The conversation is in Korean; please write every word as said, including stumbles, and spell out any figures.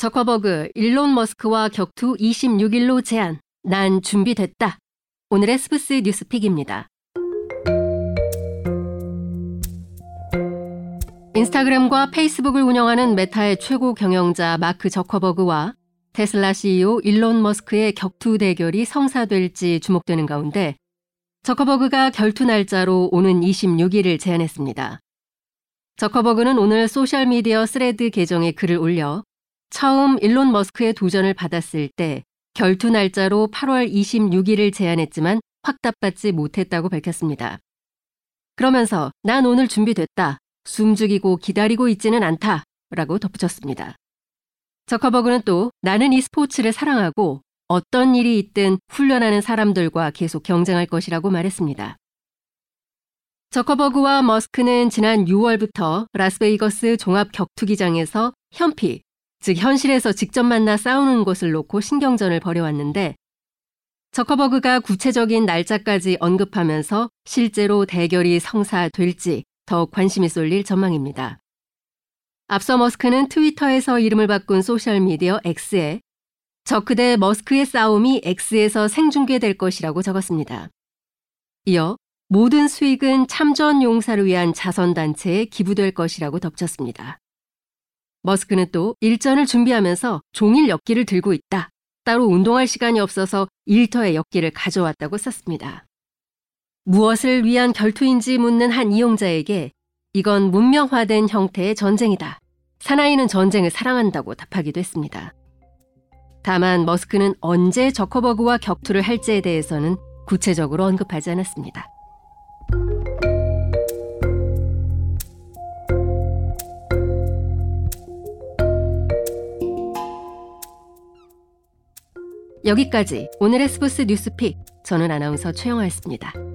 저커버그, 일론 머스크와 격투 이십육일로 제안, 난 준비됐다. 오늘의 스브스 뉴스픽입니다. 인스타그램과 페이스북을 운영하는 메타의 최고 경영자 마크 저커버그와 테슬라 씨이오 일론 머스크의 격투 대결이 성사될지 주목되는 가운데 저커버그가 결투 날짜로 오는 이십육일을 제안했습니다. 저커버그는 오늘 소셜미디어 스레드 계정에 글을 올려 처음 일론 머스크의 도전을 받았을 때 결투 날짜로 팔월 이십육일을 제안했지만 확답받지 못했다고 밝혔습니다. 그러면서 난 오늘 준비됐다. 숨죽이고 기다리고 있지는 않다. 라고 덧붙였습니다. 저커버그는 또 나는 이 스포츠를 사랑하고 어떤 일이 있든 훈련하는 사람들과 계속 경쟁할 것이라고 말했습니다. 저커버그와 머스크는 지난 유월부터 라스베이거스 종합 격투기장에서 현피, 즉 현실에서 직접 만나 싸우는 것을 놓고 신경전을 벌여왔는데 저커버그가 구체적인 날짜까지 언급하면서 실제로 대결이 성사될지 더 관심이 쏠릴 전망입니다. 앞서 머스크는 트위터에서 이름을 바꾼 소셜미디어 X에 저크 대 머스크의 싸움이 X에서 생중계될 것이라고 적었습니다. 이어 모든 수익은 참전 용사를 위한 자선단체에 기부될 것이라고 덧붙였습니다. 머스크는 또 일전을 준비하면서 종일 역기를 들고 있다. 따로 운동할 시간이 없어서 일터에 역기를 가져왔다고 썼습니다. 무엇을 위한 결투인지 묻는 한 이용자에게 이건 문명화된 형태의 전쟁이다. 사나이는 전쟁을 사랑한다고 답하기도 했습니다. 다만 머스크는 언제 저커버그와 격투를 할지에 대해서는 구체적으로 언급하지 않았습니다. 여기까지 오늘의 스브스 뉴스픽, 저는 아나운서 최영아였습니다.